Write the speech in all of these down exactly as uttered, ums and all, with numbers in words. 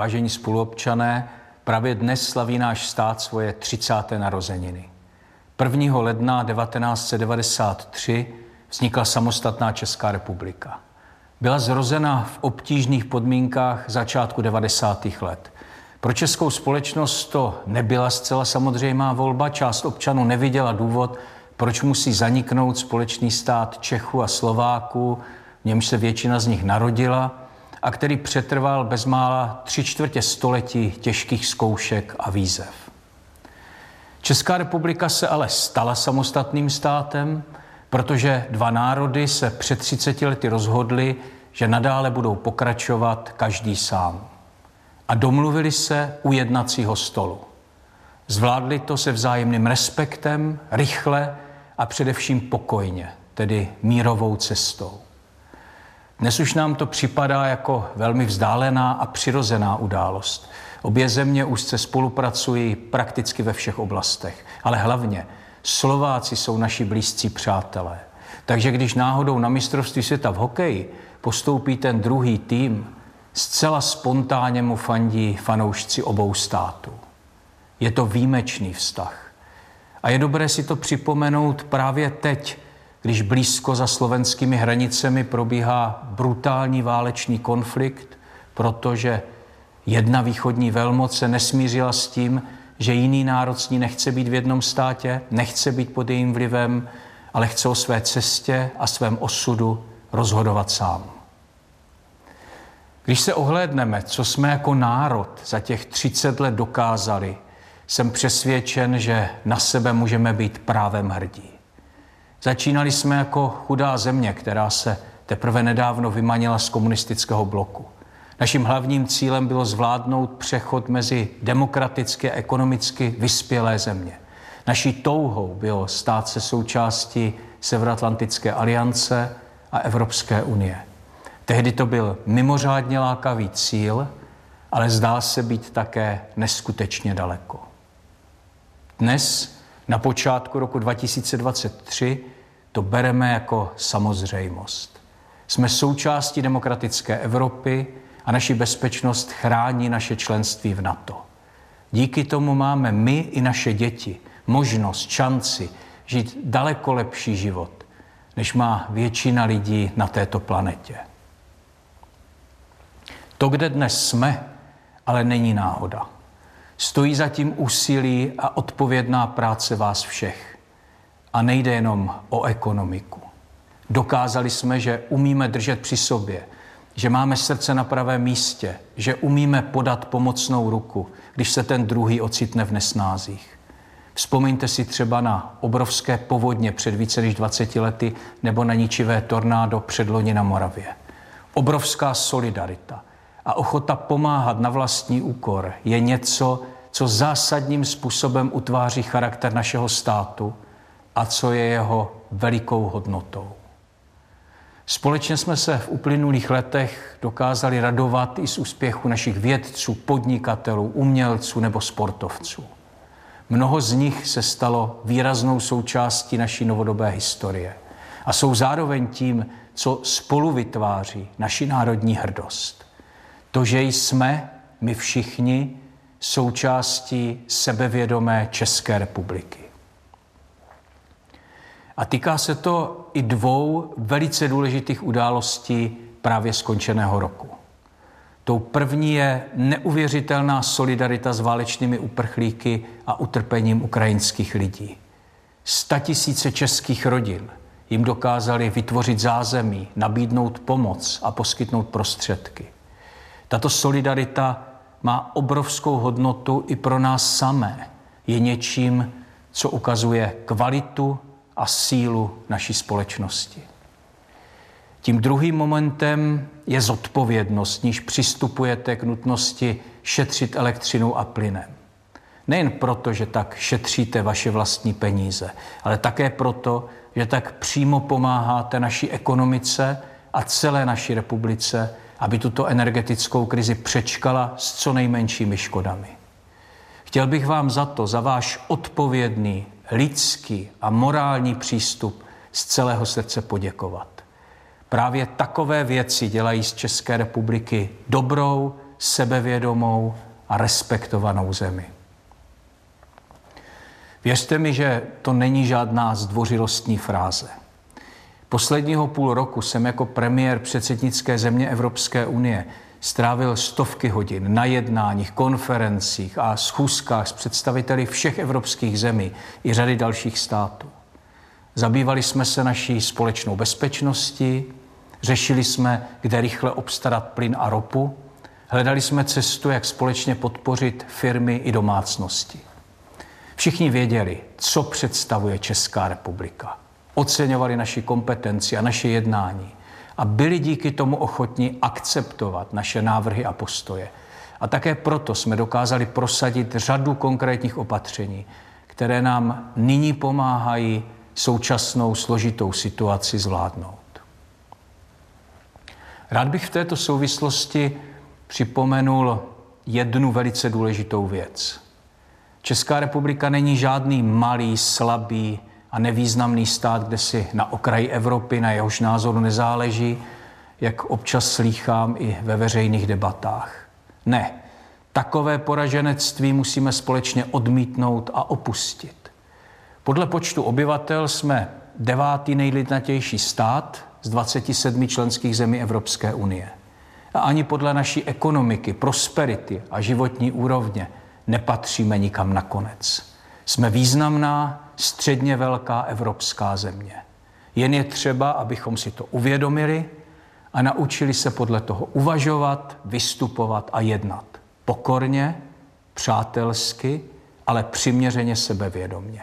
Vážení spoluobčané, právě dnes slaví náš stát svoje třicáté narozeniny. prvního ledna devatenáct set devadesát tři vznikla samostatná Česká republika. Byla zrozena v obtížných podmínkách začátku devadesátých let. Pro českou společnost to nebyla zcela samozřejmá volba, část občanů neviděla důvod, proč musí zaniknout společný stát Čechů a Slováků, v němž se většina z nich narodila, a který přetrval bezmála tři čtvrtě století těžkých zkoušek a výzev. Česká republika se ale stala samostatným státem, protože dva národy se před třiceti lety rozhodly, že nadále budou pokračovat každý sám. A domluvili se u jednacího stolu. Zvládli to se vzájemným respektem, rychle a především pokojně, tedy mírovou cestou. Dnes už nám to připadá jako velmi vzdálená a přirozená událost. Obě země úzce spolupracují prakticky ve všech oblastech, ale hlavně Slováci jsou naši blízcí přátelé. Takže když náhodou na mistrovství světa v hokeji postoupí ten druhý tým, zcela spontánně mu fandí fanoušci obou států. Je to výjimečný vztah. A je dobré si to připomenout právě teď, když blízko za slovenskými hranicemi probíhá brutální válečný konflikt, protože jedna východní velmoc se nesmířila s tím, že jiný národ s ní nechce být v jednom státě, nechce být pod jejím vlivem, ale chce o své cestě a svém osudu rozhodovat sám. Když se ohlédneme, co jsme jako národ za těch třicet let dokázali, jsem přesvědčen, že na sebe můžeme být právem hrdí. Začínali jsme jako chudá země, která se teprve nedávno vymanila z komunistického bloku. Naším hlavním cílem bylo zvládnout přechod mezi demokraticky a ekonomicky vyspělé země. Naší touhou bylo stát se součástí Severoatlantické aliance a Evropské unie. Tehdy to byl mimořádně lákavý cíl, ale zdá se být také neskutečně daleko. Dnes, na počátku roku dva tisíce dvacet tři, to bereme jako samozřejmost. Jsme součástí demokratické Evropy a naši bezpečnost chrání naše členství v NATO. Díky tomu máme my i naše děti možnost, šanci žít daleko lepší život, než má většina lidí na této planetě. To, kde dnes jsme, ale není náhoda. Stojí za tím úsilí a odpovědná práce vás všech. A nejde jenom o ekonomiku. Dokázali jsme, že umíme držet při sobě, že máme srdce na pravém místě, že umíme podat pomocnou ruku, když se ten druhý ocitne v nesnázích. Vzpomeňte si třeba na obrovské povodně před více než dvaceti lety nebo na ničivé tornádo předloni na Moravě. Obrovská solidarita a ochota pomáhat na vlastní úkor je něco, co zásadním způsobem utváří charakter našeho státu a co je jeho velikou hodnotou. Společně jsme se v uplynulých letech dokázali radovat i z úspěchu našich vědců, podnikatelů, umělců nebo sportovců. Mnoho z nich se stalo výraznou součástí naší novodobé historie a jsou zároveň tím, co spolu vytváří naši národní hrdost. To, že jsme, my všichni, součástí sebevědomé České republiky. A týká se to i dvou velice důležitých událostí právě skončeného roku. Tou první je neuvěřitelná solidarita s válečnými uprchlíky a utrpením ukrajinských lidí. Statisíce českých rodin jim dokázali vytvořit zázemí, nabídnout pomoc a poskytnout prostředky. Tato solidarita má obrovskou hodnotu i pro nás samé. Je něčím, co ukazuje kvalitu a sílu naší společnosti. Tím druhým momentem je zodpovědnost, níž přistupujete k nutnosti šetřit elektřinou a plynem. Nejen proto, že tak šetříte vaše vlastní peníze, ale také proto, že tak přímo pomáháte naší ekonomice a celé naší republice, aby tuto energetickou krizi přečkala s co nejmenšími škodami. Chtěl bych vám za to, za váš odpovědný, lidský a morální přístup z celého srdce poděkovat. Právě takové věci dělají z České republiky dobrou sebevědomou a respektovanou zemi. Věřte mi, že to není žádná zdvořilostní fráze. Posledního půl roku jsem jako premiér předsednické země Evropské unie strávil stovky hodin na jednáních, konferencích a schůzkách s představiteli všech evropských zemí i řady dalších států. Zabývali jsme se naší společnou bezpečností, řešili jsme, kde rychle obstarat plyn a ropu, hledali jsme cestu, jak společně podpořit firmy i domácnosti. Všichni věděli, co představuje Česká republika. Oceňovali naši kompetenci a naše jednání a byli díky tomu ochotni akceptovat naše návrhy a postoje. A také proto jsme dokázali prosadit řadu konkrétních opatření, které nám nyní pomáhají současnou složitou situaci zvládnout. Rád bych v této souvislosti připomenul jednu velice důležitou věc. Česká republika není žádný malý, slabý a nevýznamný stát, kde si na okraji Evropy, na jehož názoru nezáleží, jak občas slýchám i ve veřejných debatách. Ne, takové poraženectví musíme společně odmítnout a opustit. Podle počtu obyvatel jsme devátý nejlidnatější stát z dvaceti sedmi členských zemí Evropské unie. A ani podle naší ekonomiky, prosperity a životní úrovně nepatříme nikam nakonec. Jsme významná, středně velká evropská země. Jen je třeba, abychom si to uvědomili a naučili se podle toho uvažovat, vystupovat a jednat. Pokorně, přátelsky, ale přiměřeně sebevědomně.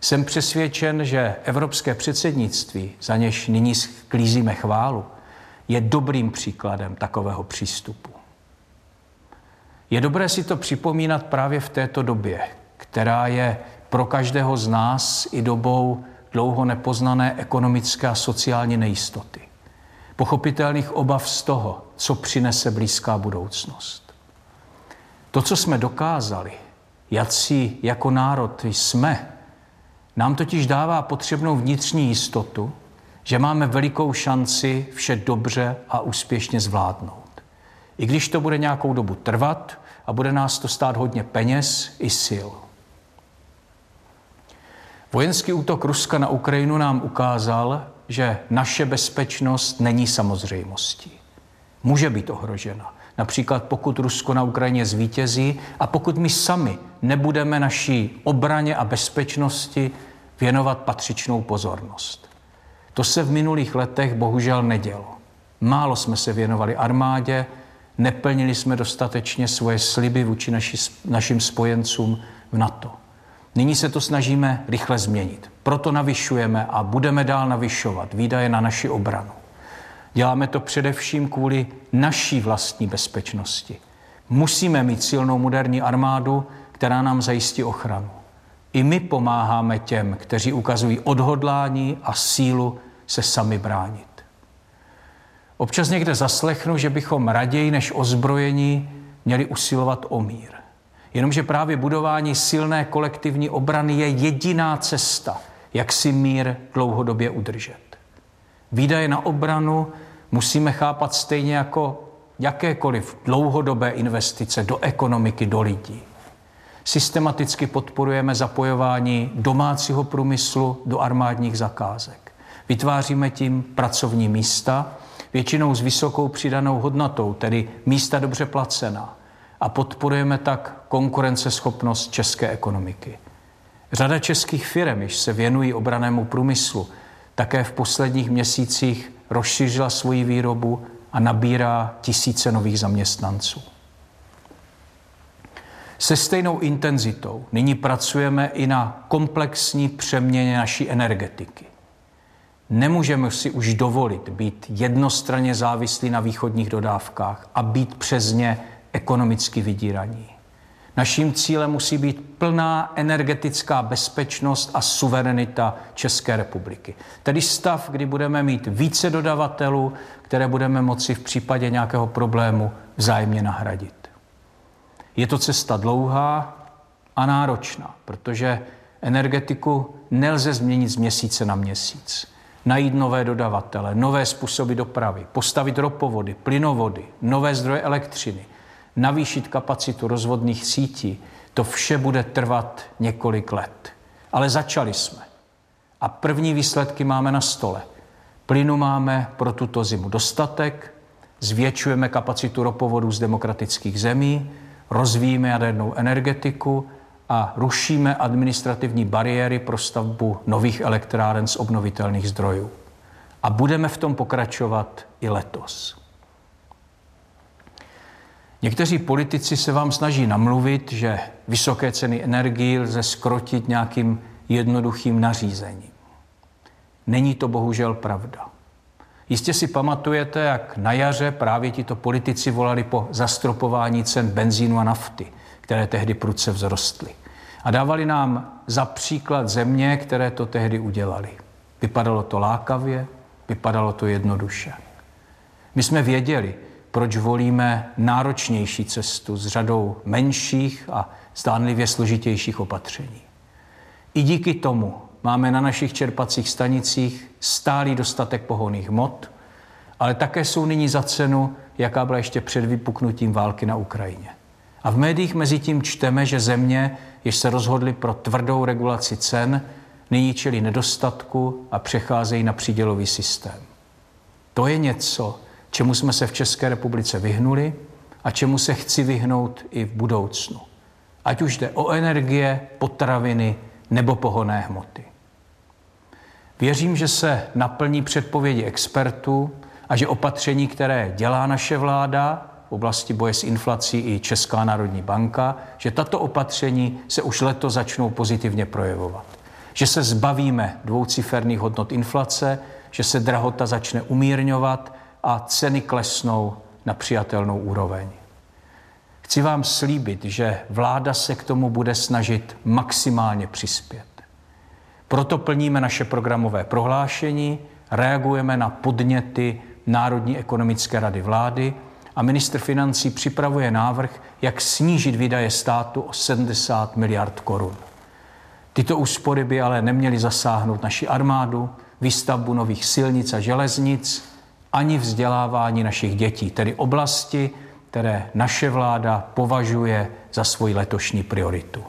Jsem přesvědčen, že evropské předsednictví, za něž nyní sklízíme chválu, je dobrým příkladem takového přístupu. Je dobré si to připomínat právě v této době, která je pro každého z nás i dobou dlouho nepoznané ekonomické a sociální nejistoty. Pochopitelných obav z toho, co přinese blízká budoucnost. To, co jsme dokázali, jací jako národ jsme, nám totiž dává potřebnou vnitřní jistotu, že máme velikou šanci vše dobře a úspěšně zvládnout. I když to bude nějakou dobu trvat a bude nás to stát hodně peněz i sil. Vojenský útok Ruska na Ukrajinu nám ukázal, že naše bezpečnost není samozřejmostí. Může být ohrožena. Například pokud Rusko na Ukrajině zvítězí a pokud my sami nebudeme naší obraně a bezpečnosti věnovat patřičnou pozornost. To se v minulých letech bohužel nedělo. Málo jsme se věnovali armádě, neplnili jsme dostatečně svoje sliby vůči naši, našim spojencům v NATO. Nyní se to snažíme rychle změnit. Proto navyšujeme a budeme dál navyšovat výdaje na naši obranu. Děláme to především kvůli naší vlastní bezpečnosti. Musíme mít silnou moderní armádu, která nám zajistí ochranu. I my pomáháme těm, kteří ukazují odhodlání a sílu se sami bránit. Občas někde zaslechnu, že bychom raději než ozbrojení měli usilovat o mír. Jenomže právě budování silné kolektivní obrany je jediná cesta, jak si mír dlouhodobě udržet. Výdaje na obranu musíme chápat stejně jako jakékoliv dlouhodobé investice do ekonomiky, do lidí. Systematicky podporujeme zapojování domácího průmyslu do armádních zakázek. Vytváříme tím pracovní místa, většinou s vysokou přidanou hodnotou, tedy místa dobře placená. A podporujeme tak konkurenceschopnost české ekonomiky. Řada českých firem, jež se věnují obrannému průmyslu, také v posledních měsících rozšířila svoji výrobu a nabírá tisíce nových zaměstnanců. Se stejnou intenzitou nyní pracujeme i na komplexní přeměně naší energetiky. Nemůžeme si už dovolit být jednostranně závislí na východních dodávkách a být přes ně ekonomicky vydíraní. Naším cílem musí být plná energetická bezpečnost a suverenita České republiky. Tedy stav, kdy budeme mít více dodavatelů, které budeme moci v případě nějakého problému vzájemně nahradit. Je to cesta dlouhá a náročná, protože energetiku nelze změnit z měsíce na měsíc. Najít nové dodavatele, nové způsoby dopravy, postavit ropovody, plynovody, nové zdroje elektřiny, navýšit kapacitu rozvodných sítí, to vše bude trvat několik let. Ale začali jsme. A první výsledky máme na stole. Plynu máme pro tuto zimu dostatek, zvětšujeme kapacitu ropovodů z demokratických zemí, rozvíjíme jadernou energetiku a rušíme administrativní bariéry pro stavbu nových elektráren z obnovitelných zdrojů. A budeme v tom pokračovat i letos. Někteří politici se vám snaží namluvit, že vysoké ceny energií lze zkrotit nějakým jednoduchým nařízením. Není to bohužel pravda. Jistě si pamatujete, jak na jaře právě tito politici volali po zastropování cen benzínu a nafty, které tehdy prudce vzrostly. A dávali nám za příklad země, které to tehdy udělali. Vypadalo to lákavě, vypadalo to jednoduše. My jsme věděli, proč volíme náročnější cestu s řadou menších a zdánlivě složitějších opatření. I díky tomu máme na našich čerpacích stanicích stálý dostatek pohonných hmot, ale také jsou nyní za cenu, jaká byla ještě před vypuknutím války na Ukrajině. A v médiích mezitím čteme, že země, jež se rozhodly pro tvrdou regulaci cen, nyní čelí nedostatku a přecházejí na přídělový systém. To je něco, čemu jsme se v České republice vyhnuli a čemu se chci vyhnout i v budoucnu. Ať už jde o energie, potraviny nebo pohonné hmoty. Věřím, že se naplní předpovědi expertů a že opatření, které dělá naše vláda v oblasti boje s inflací i Česká národní banka, že tato opatření se už letos začnou pozitivně projevovat. Že se zbavíme dvouciferných hodnot inflace, že se drahota začne umírňovat a ceny klesnou na přijatelnou úroveň. Chci vám slíbit, že vláda se k tomu bude snažit maximálně přispět. Proto plníme naše programové prohlášení, reagujeme na podněty Národní ekonomické rady vlády a ministr financí připravuje návrh, jak snížit výdaje státu o sedmdesát miliard korun. Tyto úspory by ale neměly zasáhnout naši armádu, výstavbu nových silnic a železnic, ani vzdělávání našich dětí, tedy oblasti, které naše vláda považuje za svoji letošní prioritu.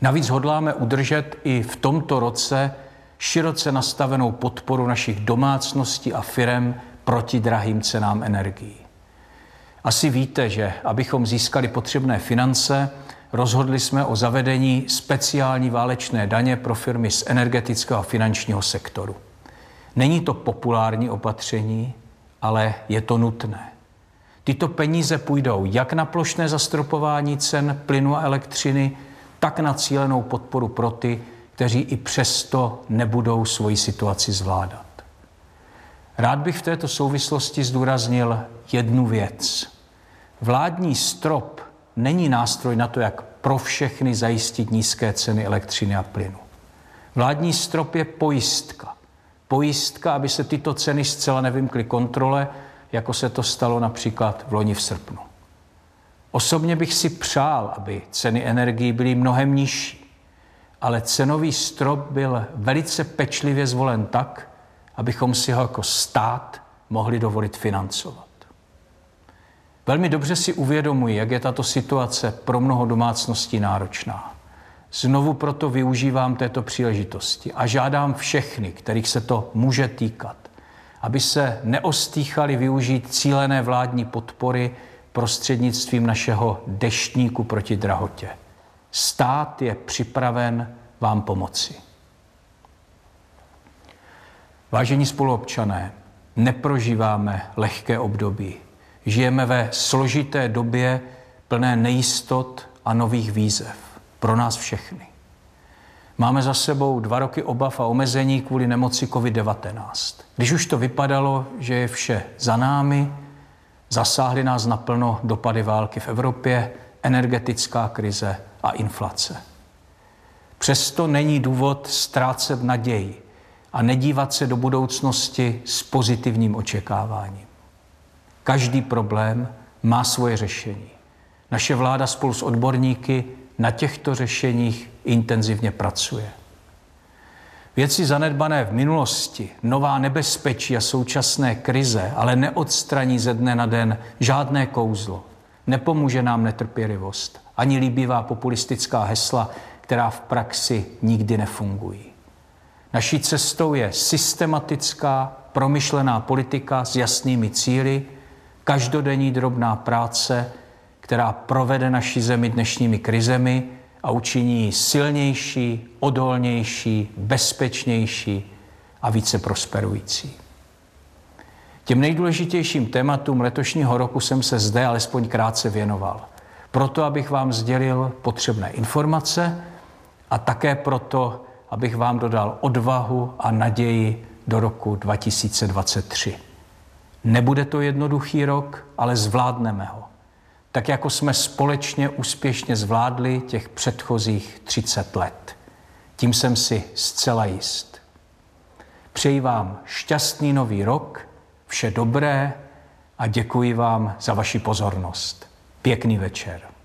Navíc hodláme udržet i v tomto roce široce nastavenou podporu našich domácností a firem proti drahým cenám energií. Asi víte, že abychom získali potřebné finance, rozhodli jsme o zavedení speciální válečné daně pro firmy z energetického a finančního sektoru. Není to populární opatření, ale je to nutné. Tyto peníze půjdou jak na plošné zastropování cen plynu a elektřiny, tak na cílenou podporu pro ty, kteří i přesto nebudou svoji situaci zvládat. Rád bych v této souvislosti zdůraznil jednu věc. Vládní strop není nástroj na to, jak pro všechny zajistit nízké ceny elektřiny a plynu. Vládní strop je pojistka. Pojistka, aby se tyto ceny zcela nevymkly kontrole, jako se to stalo například v loni v srpnu. Osobně bych si přál, aby ceny energií byly mnohem nižší, ale cenový strop byl velice pečlivě zvolen tak, abychom si ho jako stát mohli dovolit financovat. Velmi dobře si uvědomuji, jak je tato situace pro mnoho domácností náročná. Znovu proto využívám této příležitosti a žádám všechny, kterých se to může týkat, aby se neostýchali využít cílené vládní podpory prostřednictvím našeho deštníku proti drahotě. Stát je připraven vám pomoci. Vážení spoluobčané, neprožíváme lehké období. Žijeme ve složité době plné nejistot a nových výzev. Pro nás všechny. Máme za sebou dva roky obav a omezení kvůli nemoci covid devatenáct. Když už to vypadalo, že je vše za námi, zasáhly nás naplno dopady války v Evropě, energetická krize a inflace. Přesto není důvod ztrácet naději a nedívat se do budoucnosti s pozitivním očekáváním. Každý problém má svoje řešení. Naše vláda spolu s odborníky na těchto řešeních intenzivně pracuje. Věci zanedbané v minulosti, nová nebezpečí a současné krize, ale neodstraní ze dne na den žádné kouzlo. Nepomůže nám netrpělivost, ani líbivá populistická hesla, která v praxi nikdy nefungují. Naší cestou je systematická, promyšlená politika s jasnými cíli, každodenní drobná práce, která provede naši zemi dnešními krizemi a učiní ji silnější, odolnější, bezpečnější a více prosperující. Těm nejdůležitějším tématům letošního roku jsem se zde alespoň krátce věnoval. Proto, abych vám sdělil potřebné informace a také proto, abych vám dodal odvahu a naději do roku dva tisíce dvacet tři. Nebude to jednoduchý rok, ale zvládneme ho. Tak jako jsme společně úspěšně zvládli těch předchozích třicet let. Tím jsem si zcela jist. Přeji vám šťastný nový rok, vše dobré a děkuji vám za vaši pozornost. Pěkný večer.